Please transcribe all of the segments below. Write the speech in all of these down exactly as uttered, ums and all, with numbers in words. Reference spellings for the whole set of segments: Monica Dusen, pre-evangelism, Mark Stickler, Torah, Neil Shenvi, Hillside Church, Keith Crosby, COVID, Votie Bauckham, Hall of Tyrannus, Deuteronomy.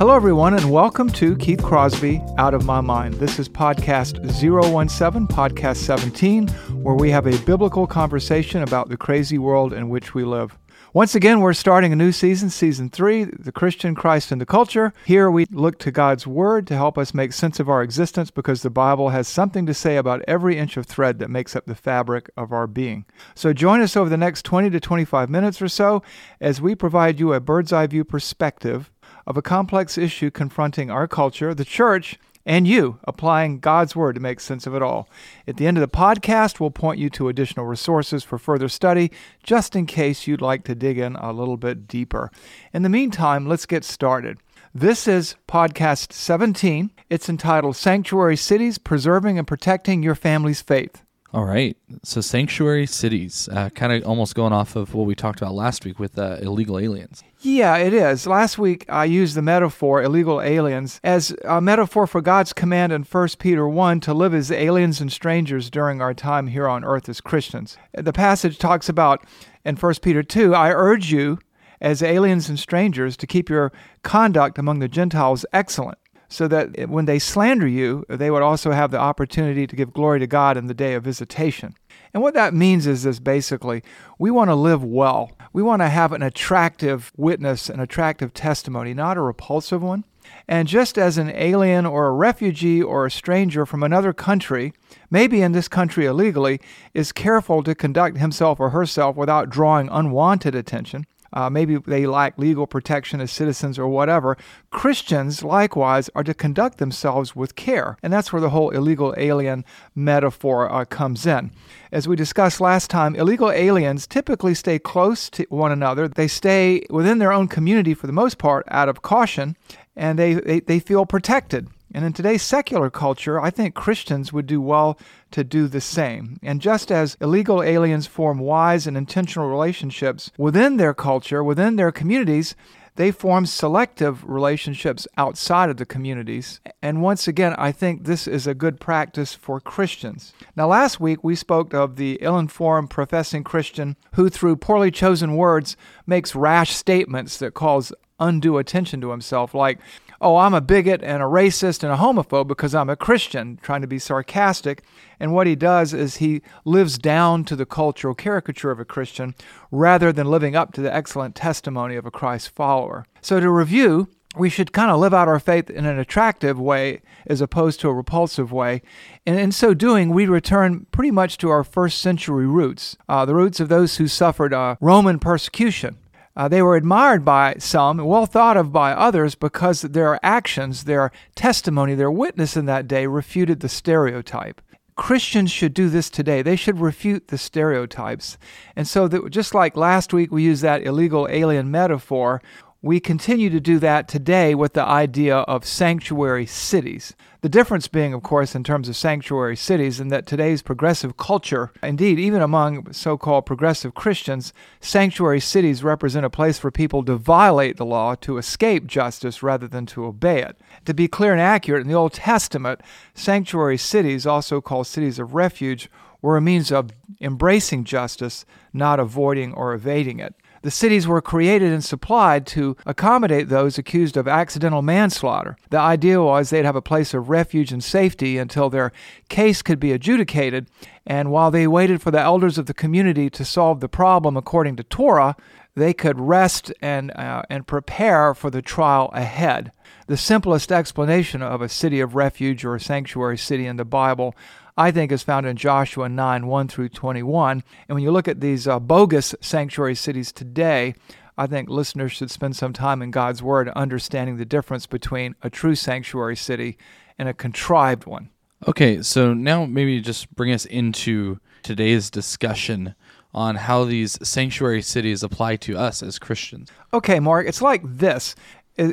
Hello, everyone, and welcome to Keith Crosby, Out of My Mind. This is podcast zero one seven, podcast seventeen, where we have a biblical conversation about the crazy world in which we live. Once again, we're starting a new season, season three, The Christian Christ and the Culture. Here we look to God's Word to help us make sense of our existence because the Bible has something to say about every inch of thread that makes up the fabric of our being. So join us over the next twenty to twenty-five minutes or so as we provide you a bird's eye view perspective of a complex issue confronting our culture, the church, and you, applying God's Word to make sense of it all. At the end of the podcast, we'll point you to additional resources for further study, just in case you'd like to dig in a little bit deeper. In the meantime, let's get started. This is podcast seventeen. It's entitled Sanctuary Cities, Preserving and Protecting Your Family's Faith. All right. So sanctuary cities, uh, kind of almost going off of what we talked about last week with uh, illegal aliens. Yeah, it is. Last week, I used the metaphor, illegal aliens, as a metaphor for God's command in First Peter one to live as aliens and strangers during our time here on earth as Christians. The passage talks about, in First Peter two, I urge you, as aliens and strangers, to keep your conduct among the Gentiles excellent, so that when they slander you, they would also have the opportunity to give glory to God in the day of visitation. And what that means is this, basically, we want to live well. We want to have an attractive witness, an attractive testimony, not a repulsive one. And just as an alien or a refugee or a stranger from another country, maybe in this country illegally, is careful to conduct himself or herself without drawing unwanted attention, Uh, maybe they lack legal protection as citizens or whatever, Christians, likewise, are to conduct themselves with care. And that's where the whole illegal alien metaphor uh, comes in. As we discussed last time, illegal aliens typically stay close to one another. They stay within their own community, for the most part, out of caution, and they, they, they feel protected. And in today's secular culture, I think Christians would do well to do the same. And just as illegal aliens form wise and intentional relationships within their culture, within their communities, they form selective relationships outside of the communities. And once again, I think this is a good practice for Christians. Now, last week, we spoke of the ill-informed professing Christian who, through poorly chosen words, makes rash statements that cause undue attention to himself, like, oh, I'm a bigot and a racist and a homophobe because I'm a Christian, trying to be sarcastic. And what he does is he lives down to the cultural caricature of a Christian rather than living up to the excellent testimony of a Christ follower. So to review, we should kind of live out our faith in an attractive way as opposed to a repulsive way. And in so doing, we return pretty much to our first century roots, uh, the roots of those who suffered uh, Roman persecution. Uh, they were admired by some, well thought of by others, because their actions, their testimony, their witness in that day refuted the stereotype. Christians should do this today. They should refute the stereotypes. And so that, just like last week we used that illegal alien metaphor, we continue to do that today with the idea of sanctuary cities. The difference being, of course, in terms of sanctuary cities, in that today's progressive culture, indeed, even among so-called progressive Christians, sanctuary cities represent a place for people to violate the law, to escape justice rather than to obey it. To be clear and accurate, in the Old Testament, sanctuary cities, also called cities of refuge, were a means of embracing justice, not avoiding or evading it. The cities were created and supplied to accommodate those accused of accidental manslaughter. The idea was they'd have a place of refuge and safety until their case could be adjudicated, and while they waited for the elders of the community to solve the problem according to Torah, they could rest and uh, and prepare for the trial ahead. The simplest explanation of a city of refuge or a sanctuary city in the Bible, I think, is found in Joshua nine, one through twenty-one. And when you look at these uh, bogus sanctuary cities today, I think listeners should spend some time in God's Word understanding the difference between a true sanctuary city and a contrived one. Okay, so now maybe just bring us into today's discussion on how these sanctuary cities apply to us as Christians. Okay, Mark, it's like this.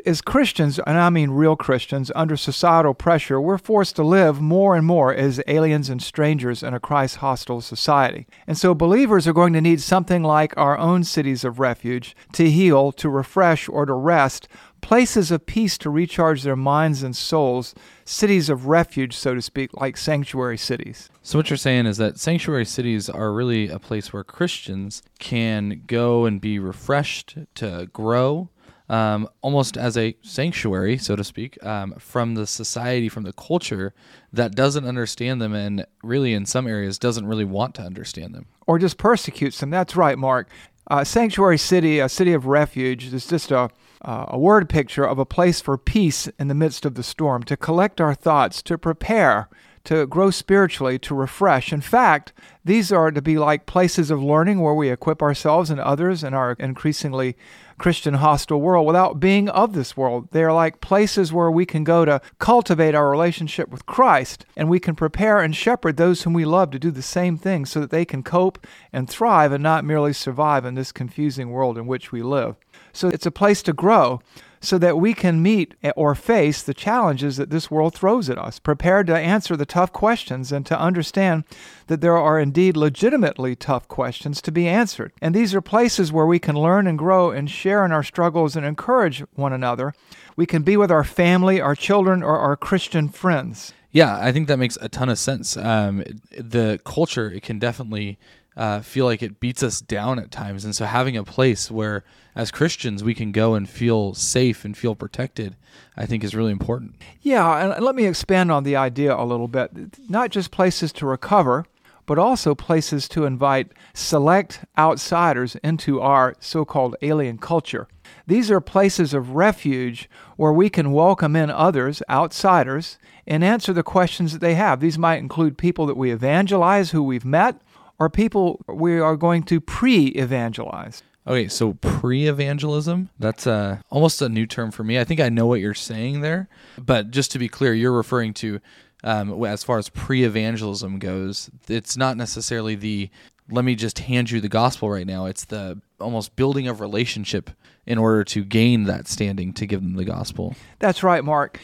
As Christians, and I mean real Christians, under societal pressure, we're forced to live more and more as aliens and strangers in a Christ-hostile society. And so believers are going to need something like our own cities of refuge to heal, to refresh, or to rest, places of peace to recharge their minds and souls, cities of refuge, so to speak, like sanctuary cities. So what you're saying is that sanctuary cities are really a place where Christians can go and be refreshed, to grow, um, almost as a sanctuary, so to speak, um, from the society, from the culture that doesn't understand them and really in some areas doesn't really want to understand them. Or just persecutes them. That's right, Mark. Uh, sanctuary city, a city of refuge, is just a, uh, a word picture of a place for peace in the midst of the storm, to collect our thoughts, to prepare, to grow spiritually, to refresh. In fact, these are to be like places of learning where we equip ourselves and others in our increasingly Christian hostile world without being of this world. They are like places where we can go to cultivate our relationship with Christ, and we can prepare and shepherd those whom we love to do the same thing so that they can cope and thrive and not merely survive in this confusing world in which we live. So it's a place to grow, so that we can meet or face the challenges that this world throws at us, prepared to answer the tough questions and to understand that there are indeed legitimately tough questions to be answered. And these are places where we can learn and grow and share in our struggles and encourage one another. We can be with our family, our children, or our Christian friends. Yeah, I think that makes a ton of sense. Um, the culture, it can definitely Uh, feel like it beats us down at times. And so having a place where, as Christians, we can go and feel safe and feel protected, I think is really important. Yeah, and let me expand on the idea a little bit. Not just places to recover, but also places to invite select outsiders into our so-called alien culture. These are places of refuge where we can welcome in others, outsiders, and answer the questions that they have. These might include people that we evangelize, who we've met, or people we are going to pre-evangelize. Okay, so pre-evangelism, that's uh, almost a new term for me. I think I know what you're saying there, but just to be clear, you're referring to, um, as far as pre-evangelism goes, it's not necessarily the, let me just hand you the gospel right now. It's the almost building of relationship in order to gain that standing to give them the gospel. That's right, Mark.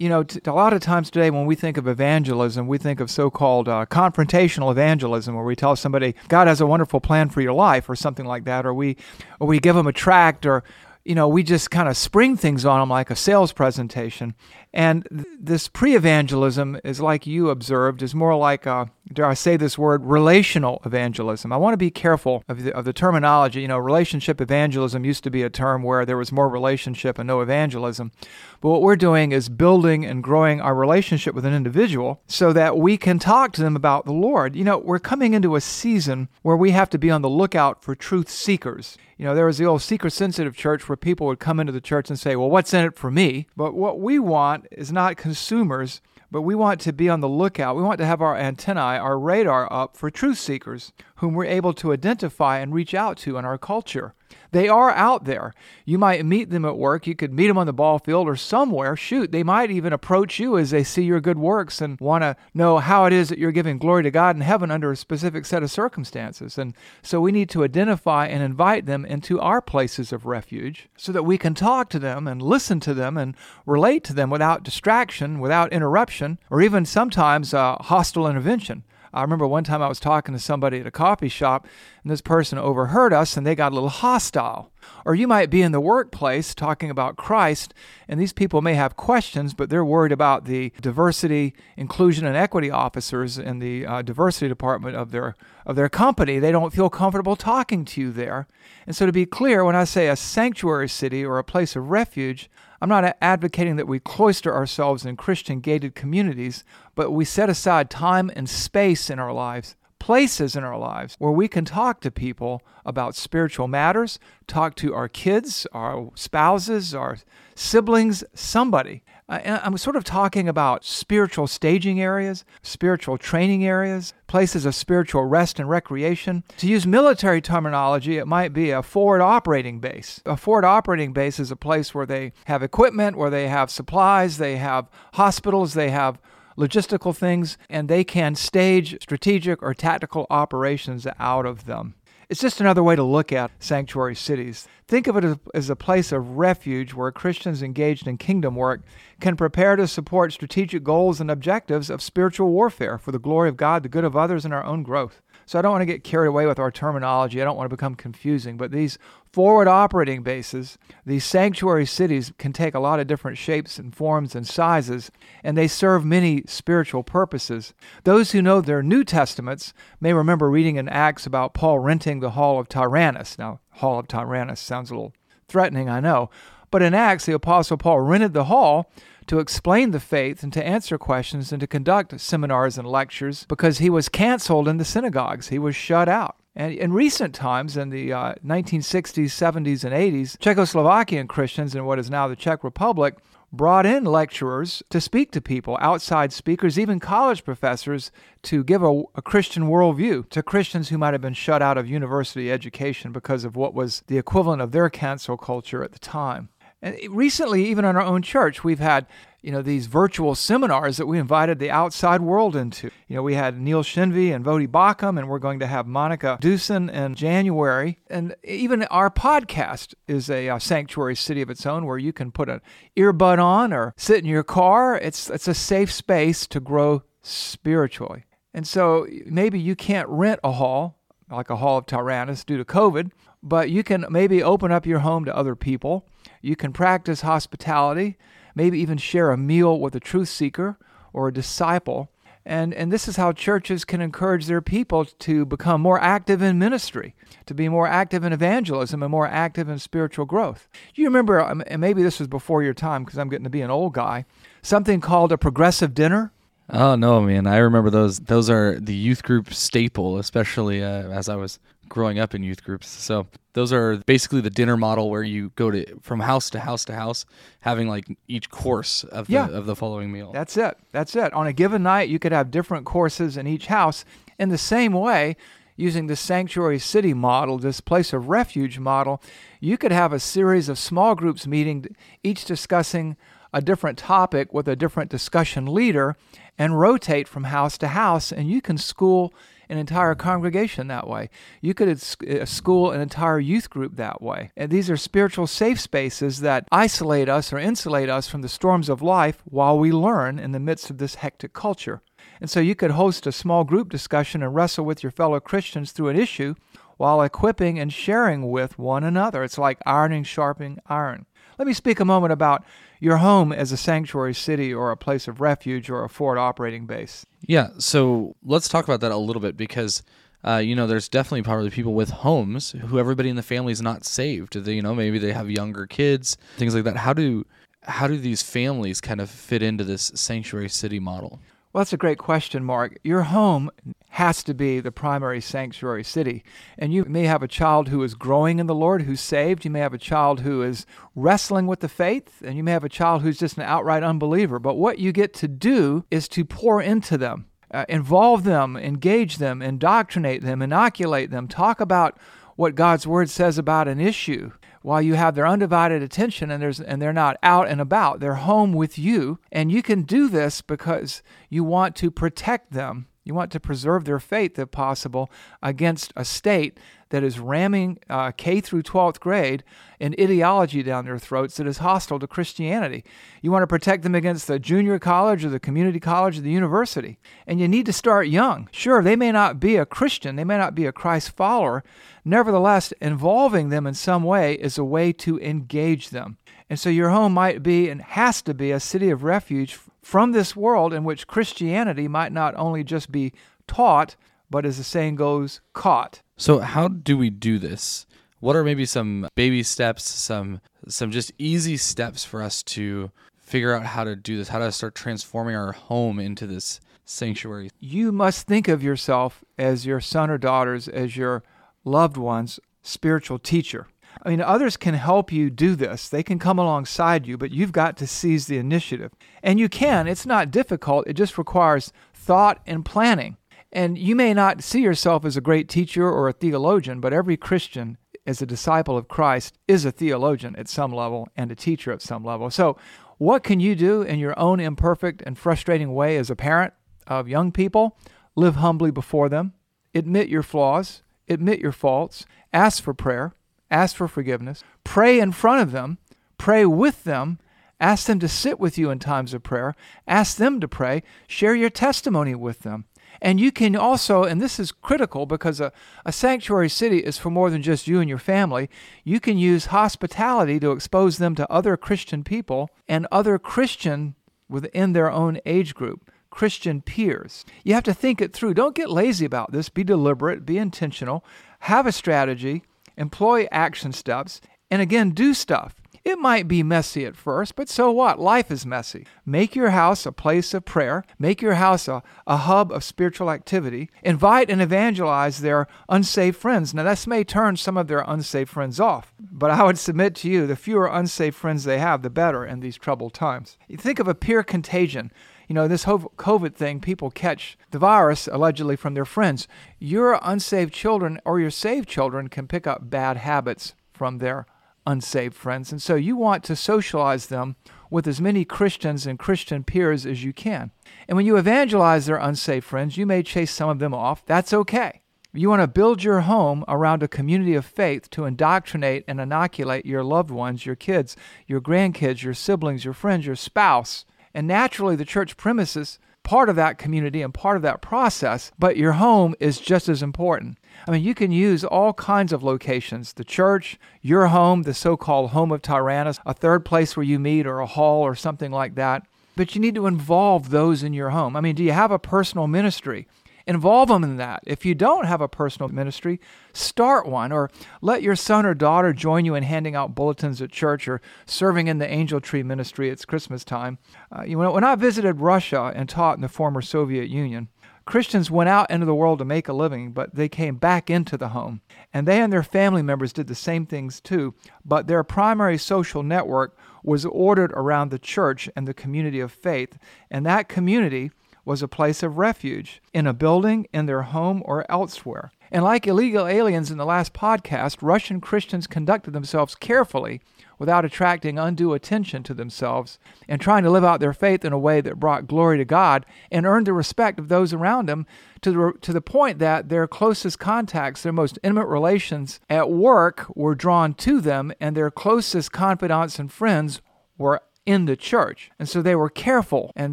You know, t- a lot of times today when we think of evangelism, we think of so-called uh, confrontational evangelism, where we tell somebody, God has a wonderful plan for your life, or something like that, or we or we give them a tract, or, you know, we just kind of spring things on them like a sales presentation. And th- this pre-evangelism is, like you observed, is more like, uh, dare I say this word, relational evangelism. I want to be careful of the, of the terminology. You know, relationship evangelism used to be a term where there was more relationship and no evangelism. But what we're doing is building and growing our relationship with an individual so that we can talk to them about the Lord. You know, we're coming into a season where we have to be on the lookout for truth seekers. You know, there was the old seeker-sensitive church where people would come into the church and say, well, what's in it for me? But what we want is not consumers, but we want to be on the lookout. We want to have our antennae, our radar up for truth seekers, whom we're able to identify and reach out to in our culture. They are out there. You might meet them at work. You could meet them on the ball field or somewhere. Shoot, they might even approach you as they see your good works and want to know how it is that you're giving glory to God in heaven under a specific set of circumstances. And so we need to identify and invite them into our places of refuge so that we can talk to them and listen to them and relate to them without distraction, without interruption, or even sometimes uh, hostile intervention. I remember one time I was talking to somebody at a coffee shop, and this person overheard us, and they got a little hostile. Or you might be in the workplace talking about Christ, and these people may have questions, but they're worried about the diversity, inclusion, and equity officers in the uh, diversity department of their of their company. They don't feel comfortable talking to you there. And so to be clear, when I say a sanctuary city or a place of refuge, I'm not advocating that we cloister ourselves in Christian gated communities, but we set aside time and space in our lives, places in our lives where we can talk to people about spiritual matters, talk to our kids, our spouses, our siblings, somebody. I'm sort of talking about spiritual staging areas, spiritual training areas, places of spiritual rest and recreation. To use military terminology, it might be a forward operating base. A forward operating base is a place where they have equipment, where they have supplies, they have hospitals, they have logistical things, and they can stage strategic or tactical operations out of them. It's just another way to look at sanctuary cities. Think of it as a place of refuge where Christians engaged in kingdom work can prepare to support strategic goals and objectives of spiritual warfare for the glory of God, the good of others, and our own growth. So I don't want to get carried away with our terminology. I don't want to become confusing, but these forward operating bases, these sanctuary cities, can take a lot of different shapes and forms and sizes, and they serve many spiritual purposes. Those who know their New Testaments may remember reading in Acts about Paul renting the Hall of Tyrannus. Now, Hall of Tyrannus sounds a little threatening, I know. But in Acts, the Apostle Paul rented the hall to explain the faith and to answer questions and to conduct seminars and lectures because he was canceled in the synagogues. He was shut out. And in recent times, in the uh, nineteen sixties, seventies, and eighties, Czechoslovakian Christians in what is now the Czech Republic brought in lecturers to speak to people, outside speakers, even college professors, to give a, a Christian worldview to Christians who might have been shut out of university education because of what was the equivalent of their cancel culture at the time. And recently, even in our own church, we've had, you know, these virtual seminars that we invited the outside world into. You know, we had Neil Shenvi and Votie Bauckham, and we're going to have Monica Dusen in January. And even our podcast is a, a sanctuary city of its own where you can put an earbud on or sit in your car. It's, it's a safe space to grow spiritually. And so maybe you can't rent a hall, like a Hall of Tyrannus due to COVID, but you can maybe open up your home to other people. You can practice hospitality, maybe even share a meal with a truth seeker or a disciple. And, and this is how churches can encourage their people to become more active in ministry, to be more active in evangelism and more active in spiritual growth. You remember, and maybe this was before your time because I'm getting to be an old guy, something called a progressive dinner. Oh, no, man. I remember those. Those are the youth group staple, especially uh, as I was growing up in youth groups. So those are basically the dinner model where you go to from house to house to house, having like each course of the, yeah. of the following meal. That's it. That's it. On a given night, you could have different courses in each house. In the same way, using the sanctuary city model, this place of refuge model, you could have a series of small groups meeting, each discussing a different topic with a different discussion leader and rotate from house to house, and you can school an entire congregation that way. You could school an entire youth group that way. And these are spiritual safe spaces that isolate us or insulate us from the storms of life while we learn in the midst of this hectic culture. And so you could host a small group discussion and wrestle with your fellow Christians through an issue while equipping and sharing with one another. It's like ironing, sharpening iron. Let me speak a moment about your home as a sanctuary city or a place of refuge or a forward operating base. Yeah, so let's talk about that a little bit because, uh, you know, there's definitely probably people with homes who everybody in the family is not saved. They, you know, maybe they have younger kids, things like that. How do how do these families kind of fit into this sanctuary city model? Well, that's a great question, Mark. Your home has to be the primary sanctuary city. And you may have a child who is growing in the Lord, who's saved. You may have a child who is wrestling with the faith, and you may have a child who's just an outright unbeliever. But what you get to do is to pour into them, uh, involve them, engage them, indoctrinate them, inoculate them, talk about what God's Word says about an issue while you have their undivided attention and, there's, and they're not out and about. They're home with you, and you can do this because you want to protect them. You want to preserve their faith, if possible, against a state that is ramming uh, K through twelfth grade an ideology down their throats that is hostile to Christianity. You want to protect them against the junior college or the community college or the university. And you need to start young. Sure, they may not be a Christian. They may not be a Christ follower. Nevertheless, involving them in some way is a way to engage them. And so your home might be and has to be a city of refuge from this world in which Christianity might not only just be taught, but as the saying goes, caught. So how do we do this? What are maybe some baby steps, some some just easy steps for us to figure out how to do this, how to start transforming our home into this sanctuary? You must think of yourself as your son or daughters, as your loved one's spiritual teacher. I mean, others can help you do this. They can come alongside you, but you've got to seize the initiative. And you can. It's not difficult. It just requires thought and planning. And you may not see yourself as a great teacher or a theologian, but every Christian as a disciple of Christ is a theologian at some level and a teacher at some level. So what can you do in your own imperfect and frustrating way as a parent of young people? Live humbly before them. Admit your flaws. Admit your faults. Ask for prayer. Ask for forgiveness, pray in front of them, pray with them, ask them to sit with you in times of prayer, ask them to pray, share your testimony with them. And you can also, and this is critical because a, a sanctuary city is for more than just you and your family, you can use hospitality to expose them to other Christian people and other Christian within their own age group, Christian peers. You have to think it through. Don't get lazy about this. Be deliberate, be intentional, have a strategy. Employ action steps, and again, do stuff. It might be messy at first, but so what? Life is messy. Make your house a place of prayer. Make your house a, a hub of spiritual activity. Invite and evangelize their unsaved friends. Now, this may turn some of their unsaved friends off, but I would submit to you, the fewer unsaved friends they have, the better in these troubled times. You think of a peer contagion. You know, this whole COVID thing, people catch the virus allegedly from their friends. Your unsaved children or your saved children can pick up bad habits from their unsaved friends. And so you want to socialize them with as many Christians and Christian peers as you can. And when you evangelize their unsaved friends, you may chase some of them off. That's okay. You want to build your home around a community of faith to indoctrinate and inoculate your loved ones, your kids, your grandkids, your siblings, your friends, your spouse. And naturally, the church premises part of that community and part of that process, but your home is just as important. I mean, you can use all kinds of locations, the church, your home, the so-called home of Tyrannus, a third place where you meet or a hall or something like that, but you need to involve those in your home. I mean, do you have a personal ministry? Involve them in that. If you don't have a personal ministry, start one, or let your son or daughter join you in handing out bulletins at church or serving in the Angel Tree Ministry. It's Christmas time. Uh, you know, when I visited Russia and taught in the former Soviet Union, Christians went out into the world to make a living, but they came back into the home. And they and their family members did the same things too, but their primary social network was ordered around the church and the community of faith. And that community was a place of refuge in a building, in their home, or elsewhere. And like illegal aliens in the last podcast, Russian Christians conducted themselves carefully without attracting undue attention to themselves and trying to live out their faith in a way that brought glory to God and earned the respect of those around them to the, to the point that their closest contacts, their most intimate relations at work were drawn to them, and their closest confidants and friends were in the church. And so they were careful and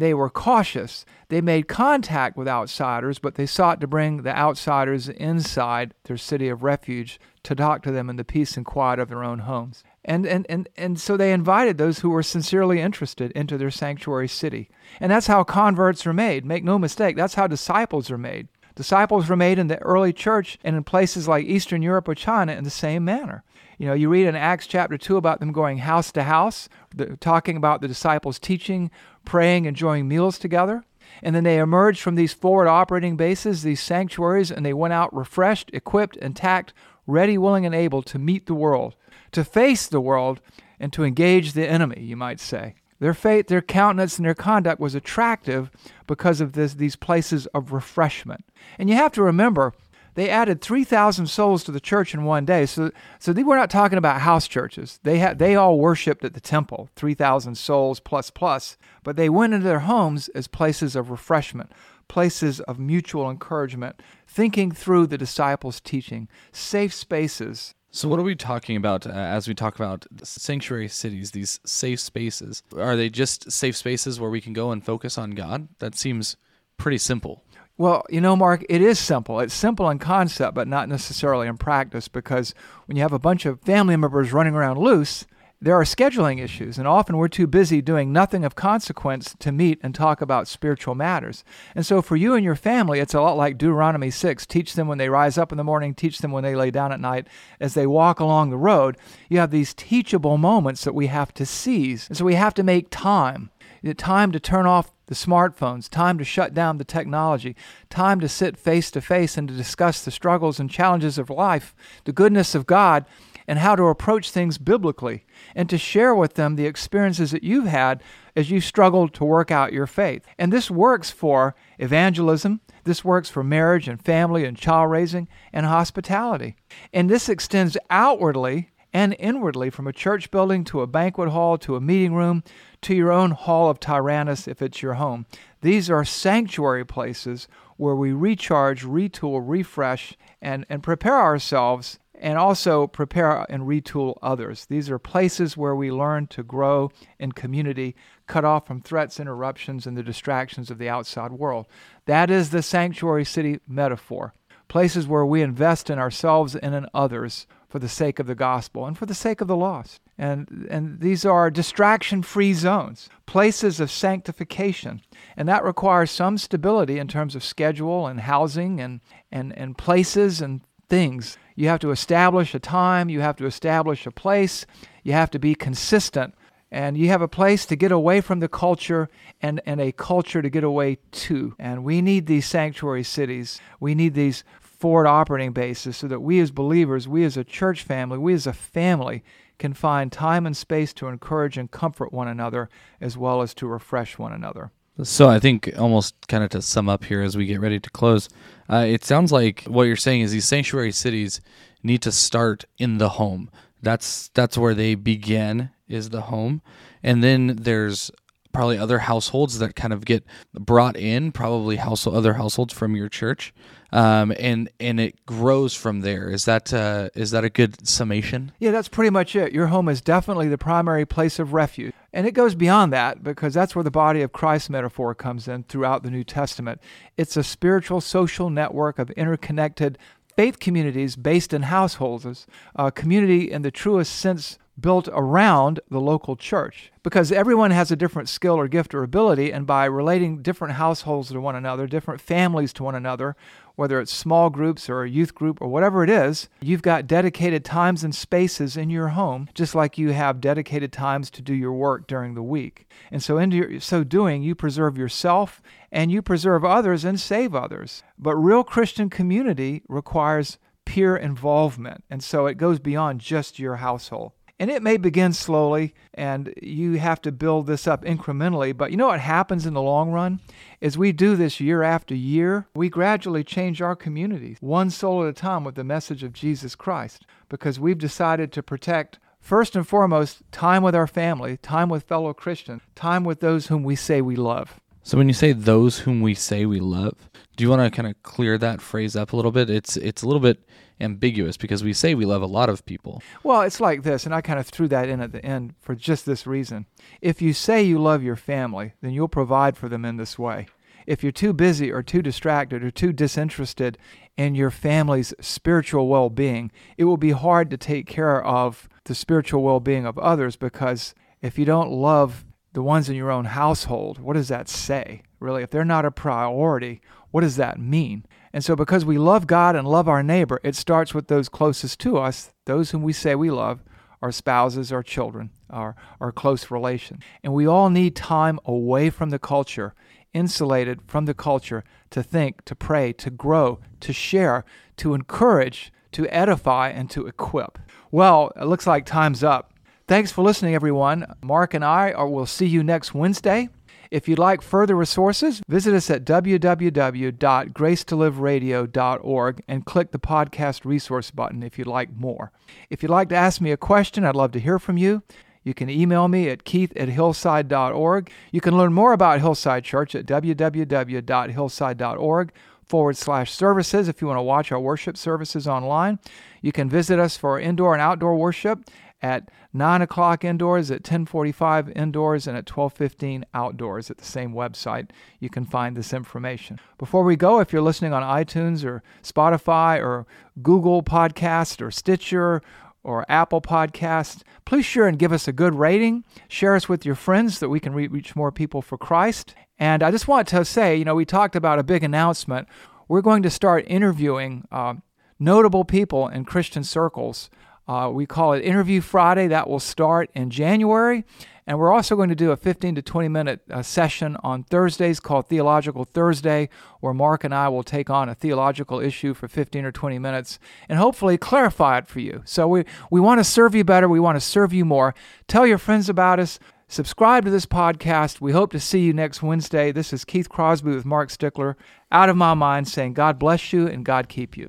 they were cautious. They made contact with outsiders, but they sought to bring the outsiders inside their city of refuge to talk to them in the peace and quiet of their own homes. And and and, and so they invited those who were sincerely interested into their sanctuary city. And that's how converts are made. Make no mistake, that's how disciples are made. Disciples were made in the early church and in places like Eastern Europe or China in the same manner. You know, you read in Acts chapter two about them going house to house, the, talking about the disciples teaching, praying, enjoying meals together. And then they emerged from these forward operating bases, these sanctuaries, and they went out refreshed, equipped, intact, ready, willing, and able to meet the world, to face the world, and to engage the enemy, you might say. Their faith, their countenance, and their conduct was attractive because of this, these places of refreshment. And you have to remember, they added three thousand souls to the church in one day. So so they, we're not talking about house churches. They had they all worshiped at the temple, three thousand souls plus plus, but they went into their homes as places of refreshment, places of mutual encouragement, thinking through the disciples' teaching, safe spaces. So what are we talking about uh, as we talk about sanctuary cities, these safe spaces? Are they just safe spaces where we can go and focus on God? That seems pretty simple. Well, you know, Mark, it is simple. It's simple in concept, but not necessarily in practice, because when you have a bunch of family members running around loose, there are scheduling issues, and often we're too busy doing nothing of consequence to meet and talk about spiritual matters. And so for you and your family, it's a lot like Deuteronomy six. Teach them when they rise up in the morning, teach them when they lay down at night. As they walk along the road, you have these teachable moments that we have to seize. And so we have to make time, the time to turn off the smartphones, time to shut down the technology, time to sit face to face and to discuss the struggles and challenges of life, the goodness of God, and how to approach things biblically, and to share with them the experiences that you've had as you struggled to work out your faith. And this works for evangelism, this works for marriage and family and child raising and hospitality. And this extends outwardly and inwardly, from a church building to a banquet hall to a meeting room to your own hall of Tyrannus if it's your home. These are sanctuary places where we recharge, retool, refresh, and, and prepare ourselves, and also prepare and retool others. These are places where we learn to grow in community, cut off from threats, interruptions, and the distractions of the outside world. That is the sanctuary city metaphor. Places where we invest in ourselves and in others for the sake of the gospel and for the sake of the lost. And and these are distraction-free zones, places of sanctification. And that requires some stability in terms of schedule and housing and, and, and places and things. You have to establish a time. You have to establish a place. You have to be consistent. And you have a place to get away from the culture and, and a culture to get away to. And we need these sanctuary cities. We need these forward operating bases so that we as believers, we as a church family, we as a family can find time and space to encourage and comfort one another as well as to refresh one another. So I think almost kind of to sum up here as we get ready to close, uh, it sounds like what you're saying is these sanctuary cities need to start in the home. That's that's where they begin, is the home. And then there's probably other households that kind of get brought in, probably household, other households from your church, um, and and it grows from there. Is that uh, is that a good summation? Yeah, that's pretty much it. Your home is definitely the primary place of refuge. And it goes beyond that because that's where the body of Christ metaphor comes in throughout the New Testament. It's a spiritual social network of interconnected faith communities based in households, a community in the truest sense built around the local church, because everyone has a different skill or gift or ability, and by relating different households to one another, different families to one another, whether it's small groups or a youth group or whatever it is, you've got dedicated times and spaces in your home, just like you have dedicated times to do your work during the week. And so in your, so doing, you preserve yourself and you preserve others and save others. But real Christian community requires peer involvement, and so it goes beyond just your household. And it may begin slowly, and you have to build this up incrementally. But you know what happens in the long run? As we do this year after year, we gradually change our communities, one soul at a time, with the message of Jesus Christ, because we've decided to protect, first and foremost, time with our family, time with fellow Christians, time with those whom we say we love. So when you say those whom we say we love, do you want to kind of clear that phrase up a little bit? It's it's a little bit ambiguous because we say we love a lot of people. Well, it's like this, and I kind of threw that in at the end for just this reason. If you say you love your family, then you'll provide for them in this way. If you're too busy or too distracted or too disinterested in your family's spiritual well-being, it will be hard to take care of the spiritual well-being of others, because if you don't love the ones in your own household, what does that say? Really, if they're not a priority, what does that mean? And so because we love God and love our neighbor, it starts with those closest to us, those whom we say we love, our spouses, our children, our, our close relations. And we all need time away from the culture, insulated from the culture, to think, to pray, to grow, to share, to encourage, to edify, and to equip. Well, it looks like time's up. Thanks for listening, everyone. Mark and I are, will see you next Wednesday. If you'd like further resources, visit us at w w w dot grace to live radio dot org and click the podcast resource button if you'd like more. If you'd like to ask me a question, I'd love to hear from you. You can email me at keith at hillside dot org. You can learn more about Hillside Church at w w w dot hillside dot org. forward slash services if you want to watch our worship services online. You can visit us for indoor and outdoor worship at nine o'clock indoors, at ten forty-five indoors, and at twelve fifteen outdoors at the same website. You can find this information. Before we go, if you're listening on iTunes or Spotify or Google Podcast or Stitcher or Apple Podcast, please share and give us a good rating. Share us with your friends so that we can reach more people for Christ. And I just want to say, you know, we talked about a big announcement. We're going to start interviewing uh, notable people in Christian circles. Uh, we call it Interview Friday. That will start in January. And we're also going to do a fifteen to twenty minute uh, session on Thursdays called Theological Thursday, where Mark and I will take on a theological issue for fifteen or twenty minutes and hopefully clarify it for you. So we, we want to serve you better. We want to serve you more. Tell your friends about us. Subscribe to this podcast. We hope to see you next Wednesday. This is Keith Crosby with Mark Stickler, out of my mind, saying God bless you and God keep you.